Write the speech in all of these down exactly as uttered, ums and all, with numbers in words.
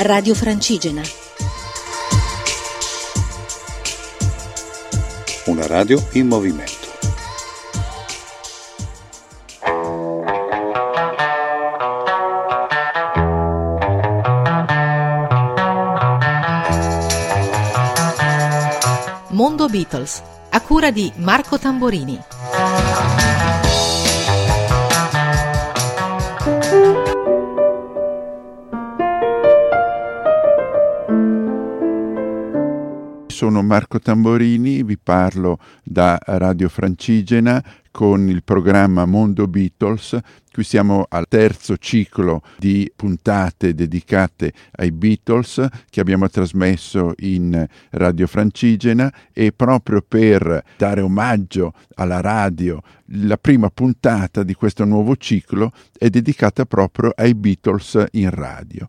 Radio Francigena. Una radio in movimento. Mondo Beatles, a cura di Marco Tamborini. Sono Marco Tamborini, vi parlo da Radio Francigena con il programma Mondo Beatles. Qui siamo al terzo ciclo di puntate dedicate ai Beatles che abbiamo trasmesso in Radio Francigena, e proprio per dare omaggio alla radio la prima puntata di questo nuovo ciclo è dedicata proprio ai Beatles in radio.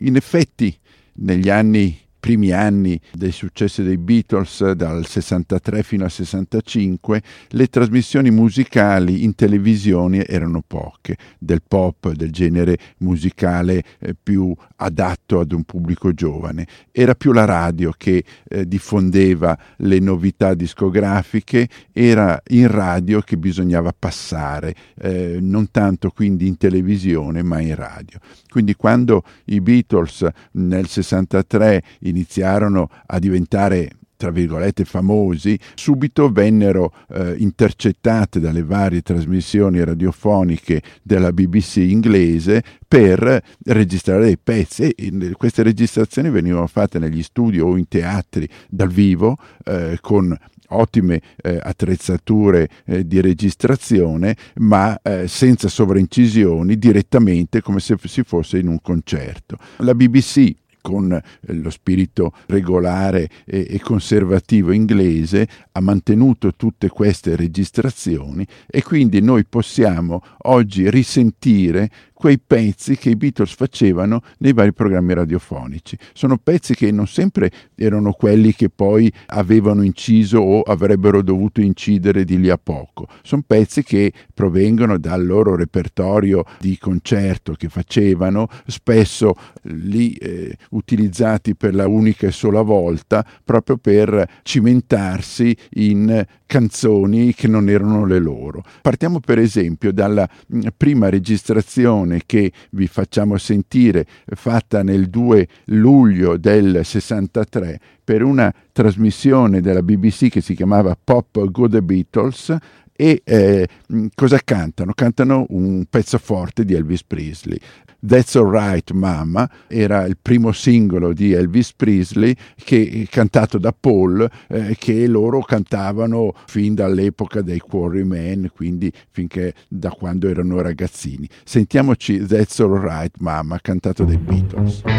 In effetti negli anni primi anni dei successi dei Beatles, dal sessantatré fino al sessantacinque, le trasmissioni musicali in televisione erano poche, del pop, del genere musicale più adatto ad un pubblico giovane. Era più la radio che eh, diffondeva le novità discografiche, era in radio che bisognava passare, eh, non tanto quindi in televisione ma in radio. Quindi quando i Beatles nel sessantatré iniziarono a diventare, tra virgolette, famosi, subito vennero eh, intercettate dalle varie trasmissioni radiofoniche della B B C inglese per registrare dei pezzi, e queste registrazioni venivano fatte negli studi o in teatri dal vivo eh, con ottime eh, attrezzature eh, di registrazione, ma eh, senza sovraincisioni, direttamente come se si fosse in un concerto. La B B C, con lo spirito regolare e conservativo inglese, ha mantenuto tutte queste registrazioni, e quindi noi possiamo oggi risentire quei pezzi che i Beatles facevano nei vari programmi radiofonici. Sono pezzi che non sempre erano quelli che poi avevano inciso o avrebbero dovuto incidere di lì a poco. Sono pezzi che provengono dal loro repertorio di concerto che facevano, spesso lì eh, utilizzati per la unica e sola volta, proprio per cimentarsi in canzoni che non erano le loro. Partiamo per esempio dalla prima registrazione che vi facciamo sentire, fatta nel due luglio del sessantatré per una trasmissione della B B C che si chiamava Pop Go The Beatles. E eh, cosa cantano? Cantano un pezzo forte di Elvis Presley. That's All Right, Mama era il primo singolo di Elvis Presley, che, cantato da Paul, eh, che loro cantavano fin dall'epoca dei Quarrymen, quindi finché da quando erano ragazzini. Sentiamoci That's All Right, Mama, cantato dai Beatles. Well,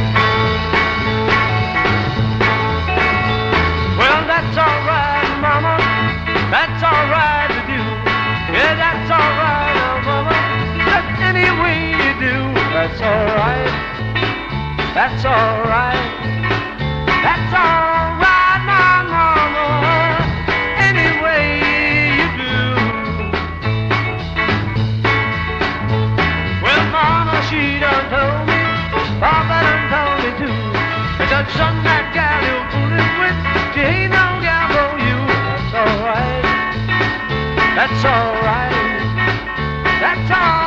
that's all right, Mama, that's all right. That's all right, that's all right, that's all right, my mama, any way you do. Well, mama, she done told me, papa done told me too, but that son, that gal you foolin' with, she ain't no gal for you. That's all right, that's all right, that's all right.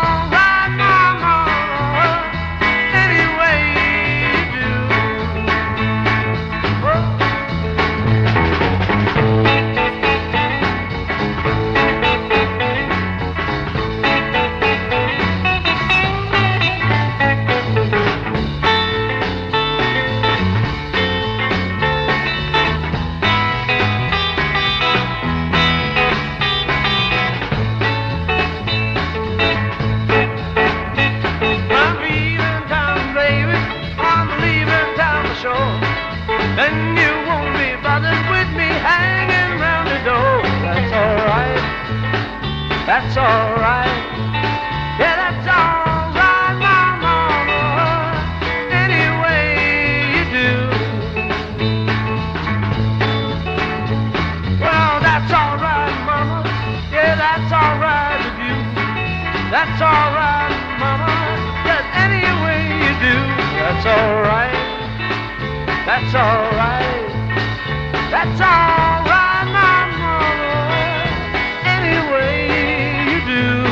that's all right. That's all right, my mama, any way you do.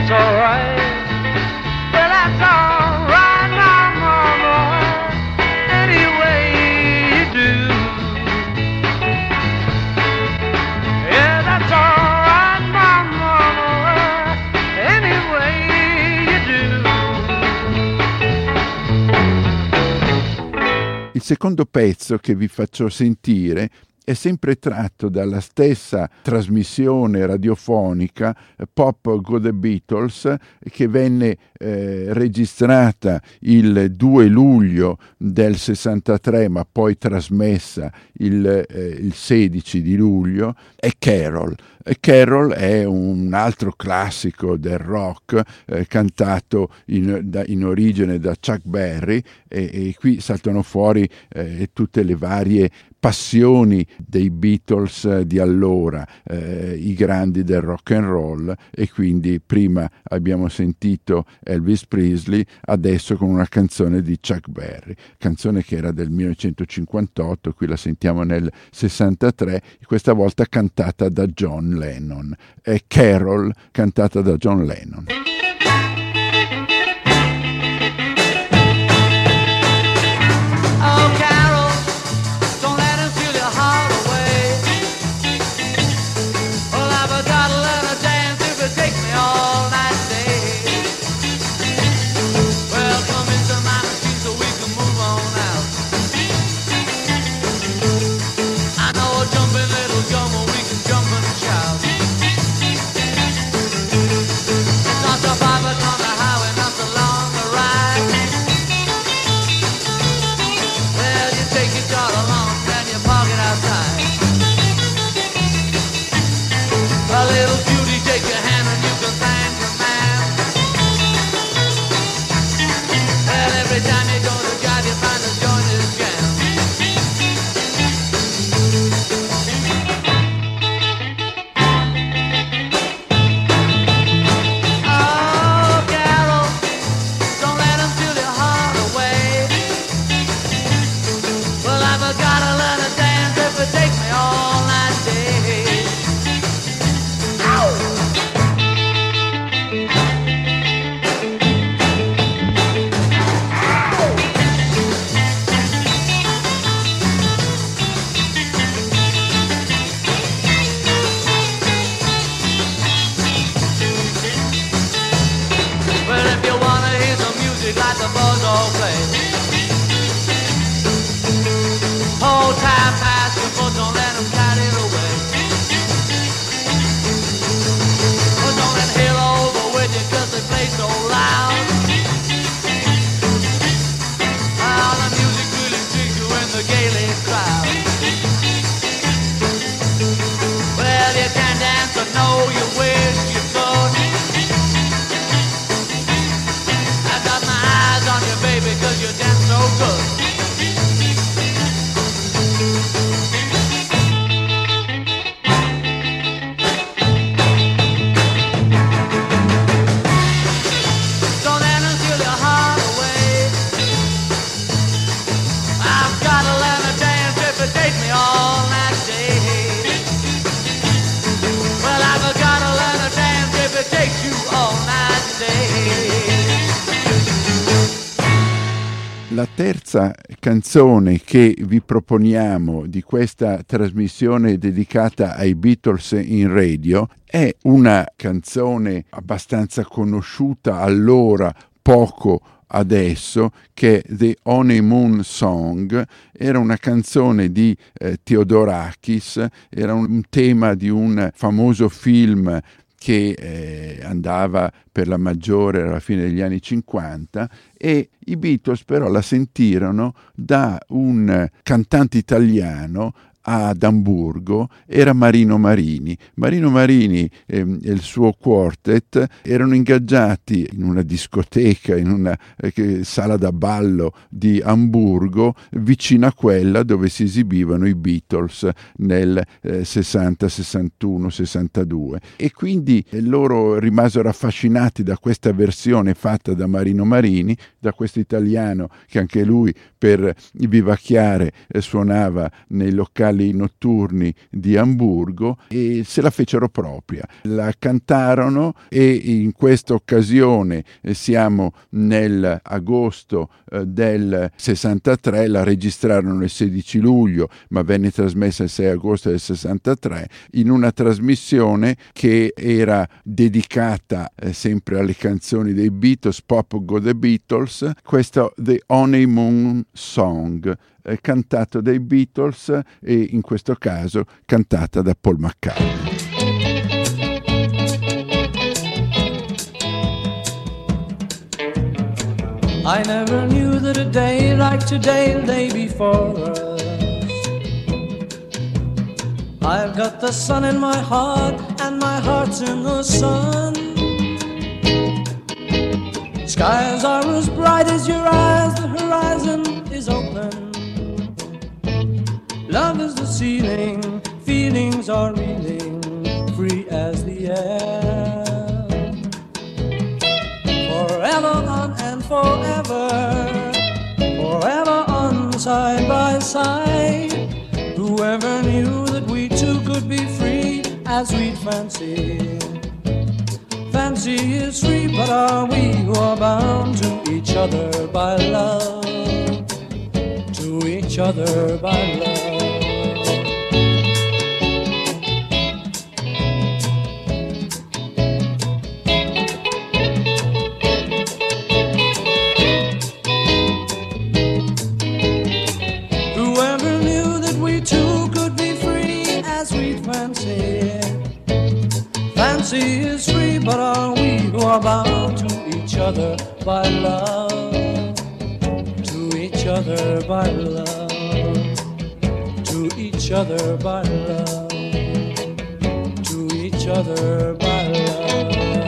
That's all right. Well, that's all right, my mama, any way you do. Yeah, that's all right, my mama, any way you do. Il secondo pezzo che vi faccio sentire è sempre tratto dalla stessa trasmissione radiofonica Pop Go The Beatles, che venne eh, registrata il due luglio del sessantatré, ma poi trasmessa il, eh, il sedici di luglio, è Carol. Carol è un altro classico del rock, eh, cantato in, da, in origine da Chuck Berry, e, e qui saltano fuori eh, tutte le varie passioni dei Beatles di allora, eh, i grandi del rock and roll, e quindi prima abbiamo sentito Elvis Presley, adesso con una canzone di Chuck Berry, canzone che era del millenovecentocinquantotto, qui la sentiamo nel sessantatré, questa volta cantata da John Lennon, è Carol cantata da John Lennon. La terza canzone che vi proponiamo di questa trasmissione dedicata ai Beatles in radio è una canzone abbastanza conosciuta allora, poco adesso, che è The Honeymoon Song. Era una canzone di eh, Theodorakis, era un tema di un famoso film che eh, andava per la maggiore alla fine degli anni cinquanta, e i Beatles però la sentirono da un cantante italiano ad Amburgo, era Marino Marini. Marino Marini e il suo quartet erano ingaggiati in una discoteca, in una sala da ballo di Amburgo, vicino a quella dove si esibivano i Beatles nel sessanta, sessantuno, sessantadue, e quindi loro rimasero affascinati da questa versione fatta da Marino Marini, da questo italiano che anche lui per vivacchiare suonava nei locali notturni di Amburgo, e se la fecero propria, la cantarono. E in questa occasione, siamo nell'agosto del sessantatré, la registrarono il sedici luglio ma venne trasmessa il sei agosto del sessantatré, in una trasmissione che era dedicata sempre alle canzoni dei Beatles, Pop Go The Beatles, questo The Honeymoon Song, cantato dai Beatles e in questo caso cantata da Paul McCartney. I never knew that a day like today lay before us. I've got the sun in my heart and my heart's in the sun. Skies are as bright as your eyes, the horizon is open. Love is the ceiling, feelings are reeling, free as the air. Forever on and forever, forever on side by side. Whoever knew that we two could be free as we fancy? Fancy is free, but are we who are bound to each other by love? To each other by love. Fancy is free, but are we who are bound to each other by love? To each other by love. To each other by love. To each other by love.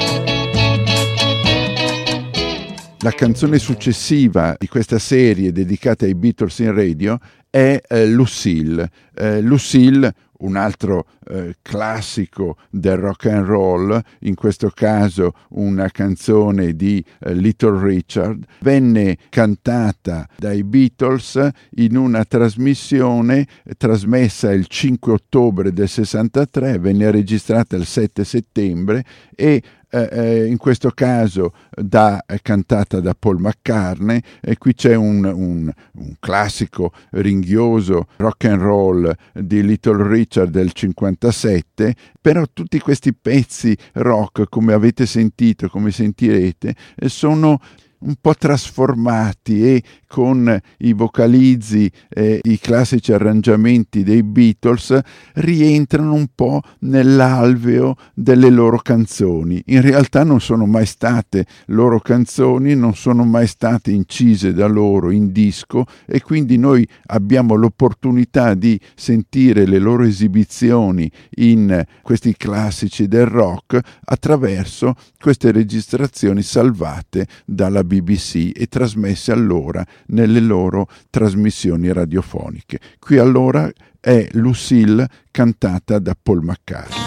La canzone successiva di questa serie dedicata ai Beatles in radio è eh, Lucille. Eh, Lucille, un altro eh, classico del rock and roll, in questo caso una canzone di eh, Little Richard, venne cantata dai Beatles in una trasmissione eh, trasmessa il cinque ottobre del sessantatré, venne registrata il sette settembre e in questo caso da, cantata da Paul McCartney. E qui c'è un, un, un classico ringhioso rock and roll di Little Richard del cinquantasette, però tutti questi pezzi rock, come avete sentito, come sentirete, sono un po' trasformati e con i vocalizzi e i classici arrangiamenti dei Beatles rientrano un po' nell'alveo delle loro canzoni. In realtà non sono mai state loro canzoni, non sono mai state incise da loro in disco, e quindi noi abbiamo l'opportunità di sentire le loro esibizioni in questi classici del rock attraverso queste registrazioni salvate dalla B B C e trasmesse allora nelle loro trasmissioni radiofoniche. Qui allora è Lucille cantata da Paul McCartney.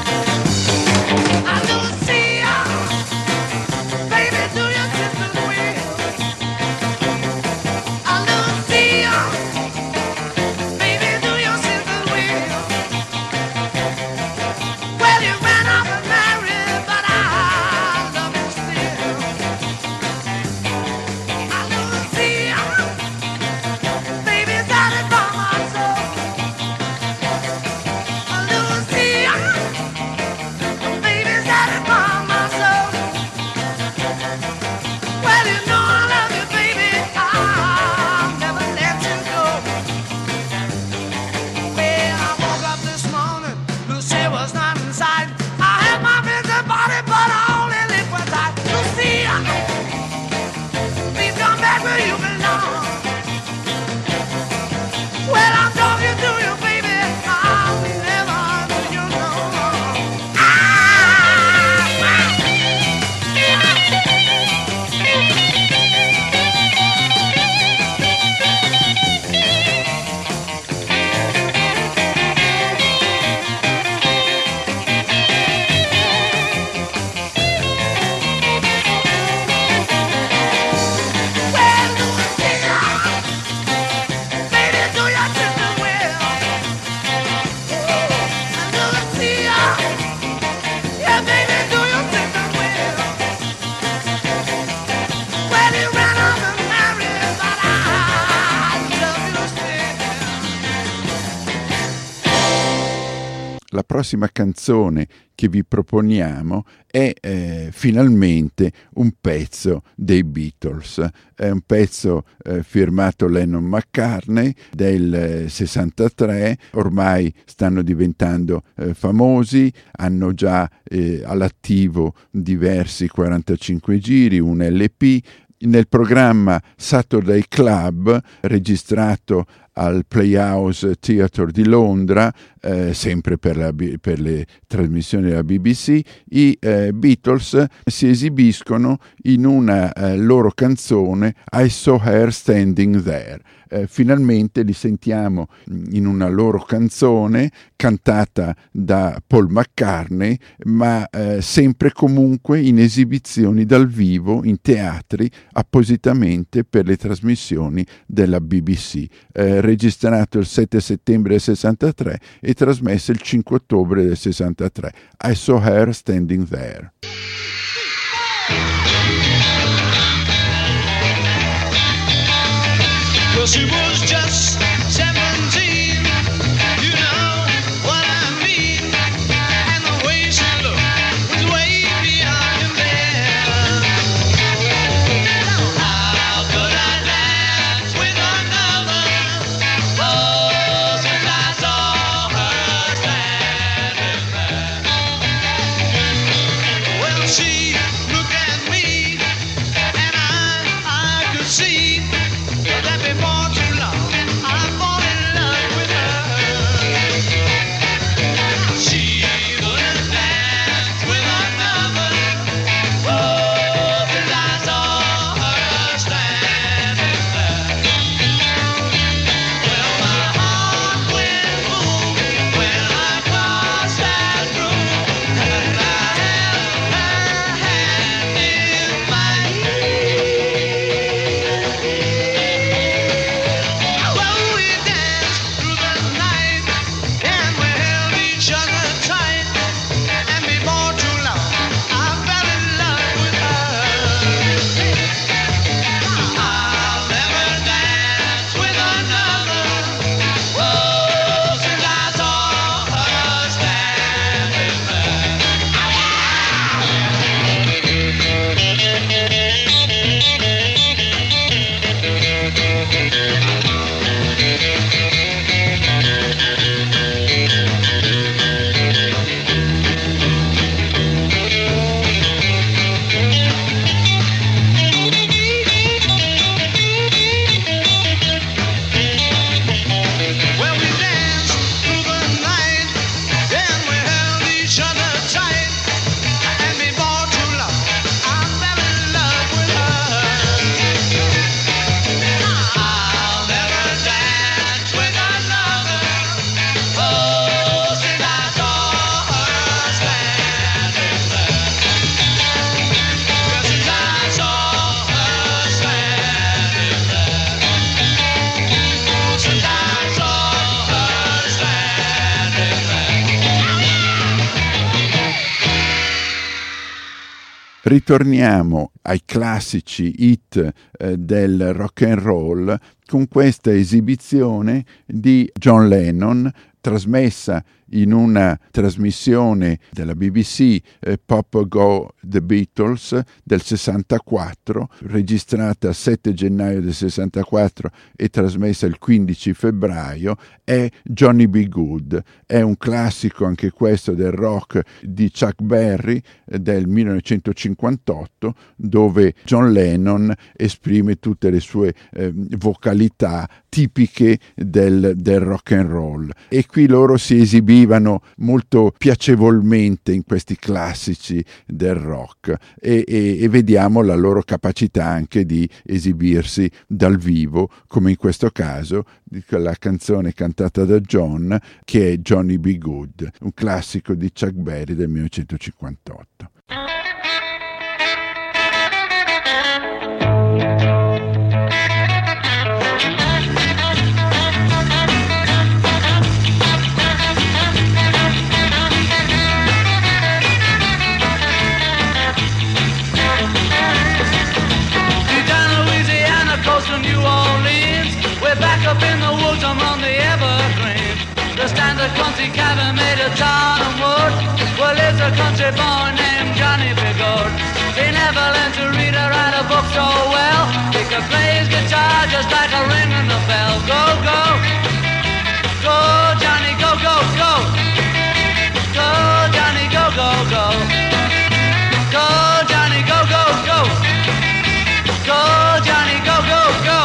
prossima canzone che vi proponiamo è eh, finalmente un pezzo dei Beatles, è un pezzo eh, firmato Lennon McCartney del sessantatré, ormai stanno diventando eh, famosi, hanno già eh, all'attivo diversi quarantacinque giri, un L P, nel programma Saturday Club registrato al Playhouse Theatre di Londra, eh, sempre per, la, per le trasmissioni della B B C, i eh, Beatles si esibiscono in una eh, loro canzone I Saw Her Standing There. Eh, finalmente li sentiamo in una loro canzone cantata da Paul McCartney, ma eh, sempre comunque in esibizioni dal vivo in teatri appositamente per le trasmissioni della B B C. Eh, registrato il sette settembre del sessantatré e trasmesso il cinque ottobre del sessantatré. I Saw Her Standing There. Well, she was just seventeen, you know what I mean, and the way she looked was way beyond your man. How could I dance with another? Oh, since I saw her standing there. Well, she looked at me, and I, I could see that before too long, I fall in love with her. She couldn't dance with another. Oh, since I saw her standing there. Well, my heart went boom when I passed that room, and I held her hand in mine. Well, we danced through the night, and we held each other tight, and before too long, I fell in love with her. I'll never dance with another. Oh, since I saw her standing there. Well, we danced through the night, then we held each other tight, and before too long, I fell in love with her. I'll never dance with another. Oh, since I saw her standing there. Well, since I saw her standing there. Oh, since I saw her standing there. Ritorniamo ai classici hit eh, del rock and roll con questa esibizione di John Lennon trasmessa in una trasmissione della B B C eh, Pop Go The Beatles del sessantaquattro, registrata il sette gennaio del sessantaquattro e trasmessa il quindici febbraio, è Johnny B. Goode. È un classico anche questo del rock di Chuck Berry eh, del millenovecentocinquantotto, dove John Lennon esprime tutte le sue eh, vocalità tipiche del, del rock and roll, e qui loro si esibiscono molto piacevolmente in questi classici del rock e, e, e vediamo la loro capacità anche di esibirsi dal vivo, come in questo caso la canzone cantata da John, che è Johnny B. Goode, un classico di Chuck Berry del millenovecentocinquantotto. Up in the woods among the evergreens, the standard clumsy cabin made a town. a country boy named Johnny B. Goode. He never learned to read or write a book so well. He could play his guitar just like a ring in the bell. Go, go, go, Johnny, go, go, go. Go, Johnny, go, go, go. Go, Johnny, go, go, go. Go, Johnny, go, go, go.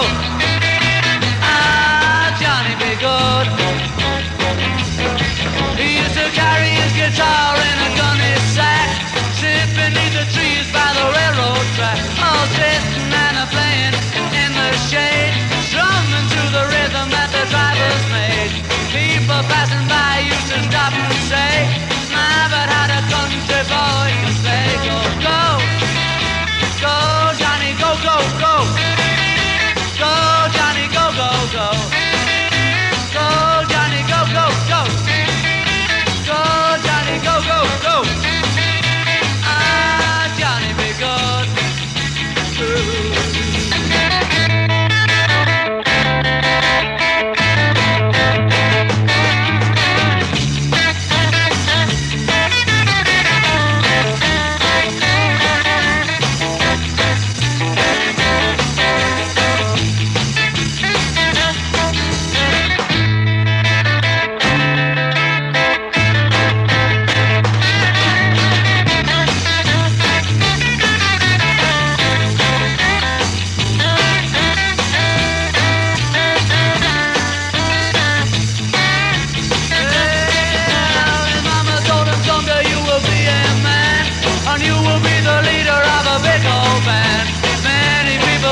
Ah, Johnny B. Goode. He used to carry his guitar in a gunny sack, sit beneath the trees by the railroad track. All sitting and a playing in the shade, strumming to the rhythm that the drivers made. People passing by used to stop and say, my, but how the country boy can play. Go, go, go, Johnny, go, go, go. Go, Johnny, go, go, go. Go, Johnny, go, go, go. Go, Johnny, go, go, go. Ah, Johnny B. Goode.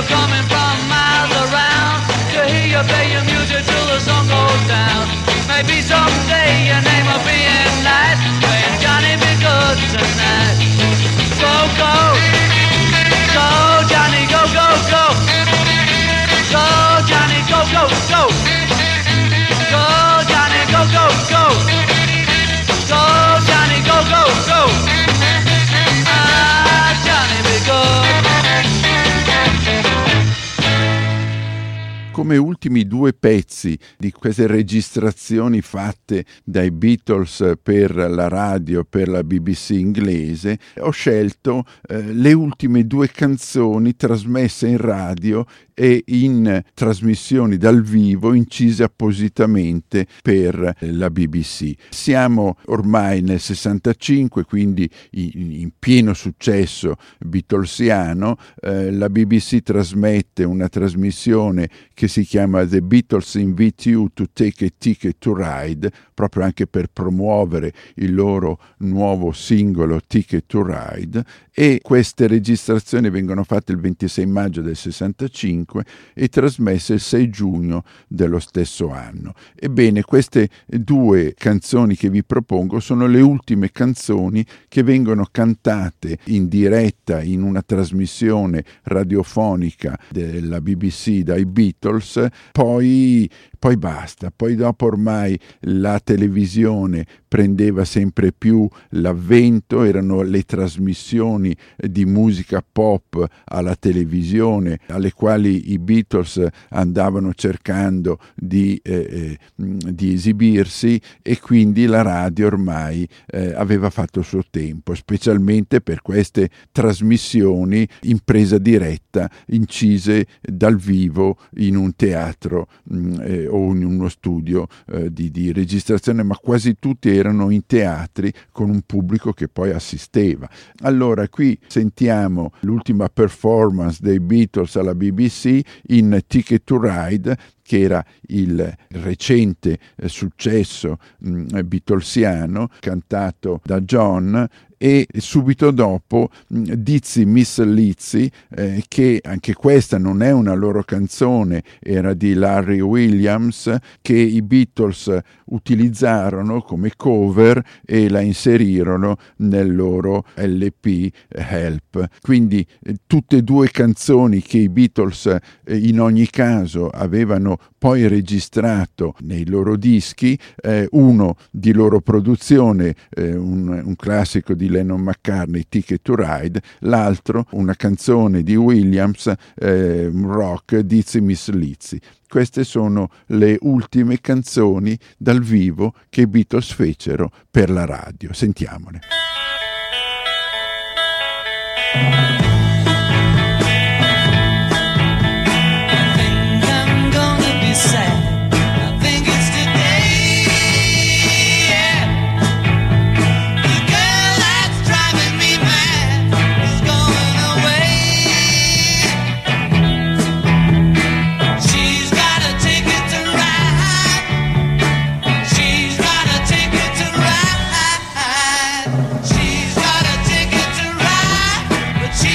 Coming from miles around to hear you play your music till the sun goes down. Maybe someday your name will be in lights, playing Johnny B. Goode tonight. Go, go, go, Johnny, go, go, go. Go, Johnny, go, go, go. Go, Johnny, go, go, go. Go, Johnny, go, go, go. Ah, Johnny B. Goode. Come ultimi due pezzi di queste registrazioni fatte dai Beatles per la radio, per la B B C inglese, ho scelto eh, le ultime due canzoni trasmesse in radio e in trasmissioni dal vivo incise appositamente per la B B C. Siamo ormai nel sessantacinque, quindi in pieno successo beatlesiano. Eh, la B B C trasmette una trasmissione che si chiama The Beatles Invite You to Take a Ticket to Ride, proprio anche per promuovere il loro nuovo singolo Ticket to Ride, e queste registrazioni vengono fatte il ventisei maggio del sessantacinque e trasmesse il sei giugno dello stesso anno. Ebbene, queste due canzoni che vi propongo sono le ultime canzoni che vengono cantate in diretta in una trasmissione radiofonica della B B C dai Beatles. Poi Poi basta, poi dopo ormai la televisione prendeva sempre più l'avvento, erano le trasmissioni di musica pop alla televisione alle quali i Beatles andavano cercando di, eh, di esibirsi, e quindi la radio ormai eh, aveva fatto il suo tempo, specialmente per queste trasmissioni in presa diretta, incise dal vivo in un teatro eh, o in uno studio eh, di, di registrazione, ma quasi tutti erano in teatri con un pubblico che poi assisteva. Allora qui sentiamo l'ultima performance dei Beatles alla B B C in Ticket to Ride, che era il recente eh, successo mh, beatlesiano, cantato da John, e subito dopo mh, Dizzy Miss Lizzy, eh, che anche questa non è una loro canzone, era di Larry Williams, che i Beatles utilizzarono come cover e la inserirono nel loro L P Help. Quindi eh, tutte e due canzoni che i Beatles eh, in ogni caso avevano poi registrato nei loro dischi, eh, uno di loro produzione, eh, un, un classico di Lennon McCartney, Ticket to Ride, l'altro una canzone di Williams, eh, rock, Dizzy Miss Lizzy. Queste sono le ultime canzoni dal vivo che i Beatles fecero per la radio. Sentiamole. She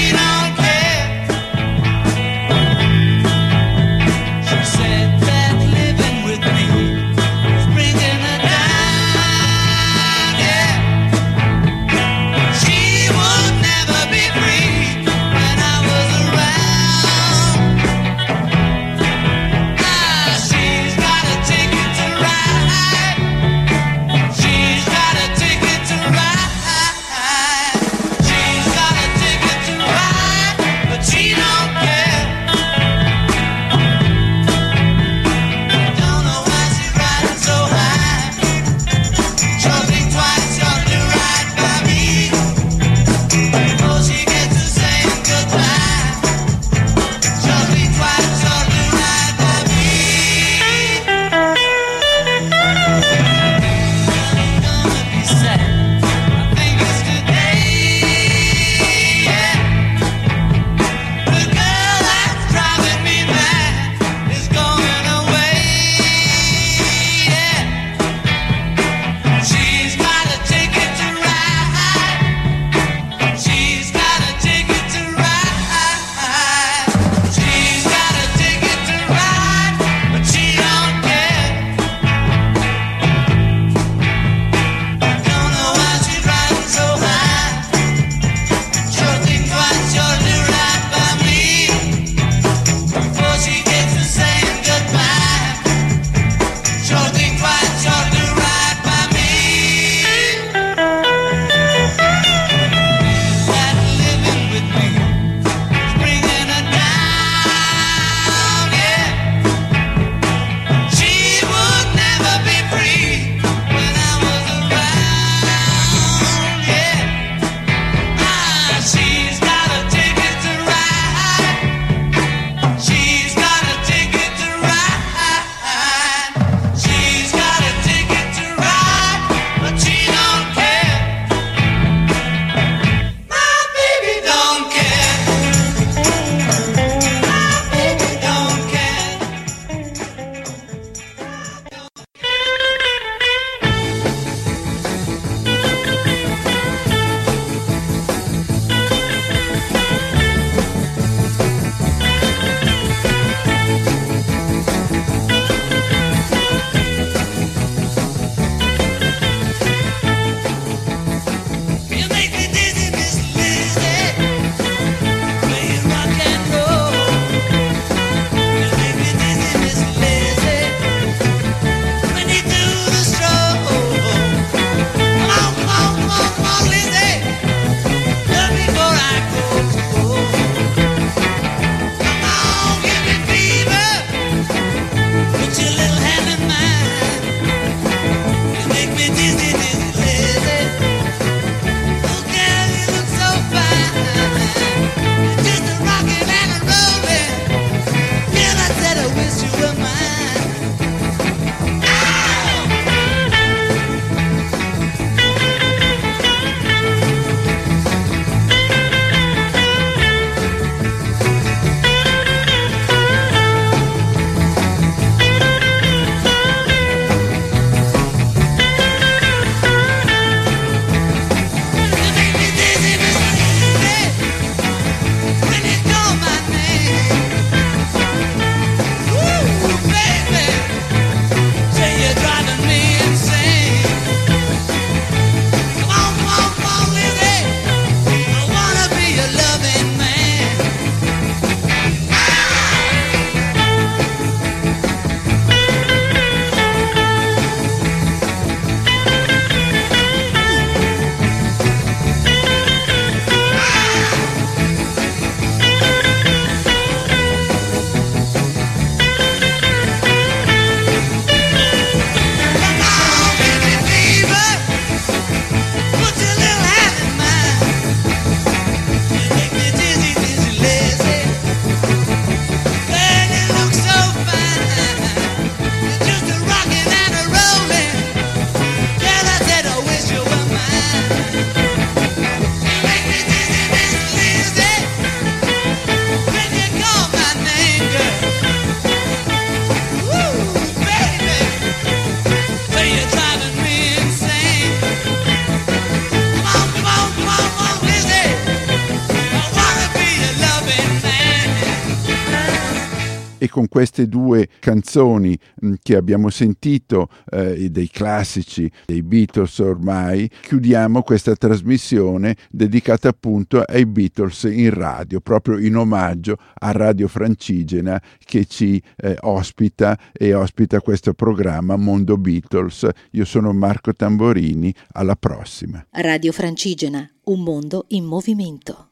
E con queste due canzoni che abbiamo sentito, eh, dei classici dei Beatles ormai, chiudiamo questa trasmissione dedicata appunto ai Beatles in radio, proprio in omaggio a Radio Francigena che ci eh, ospita e ospita questo programma Mondo Beatles. Io sono Marco Tamborini, alla prossima. Radio Francigena, un mondo in movimento.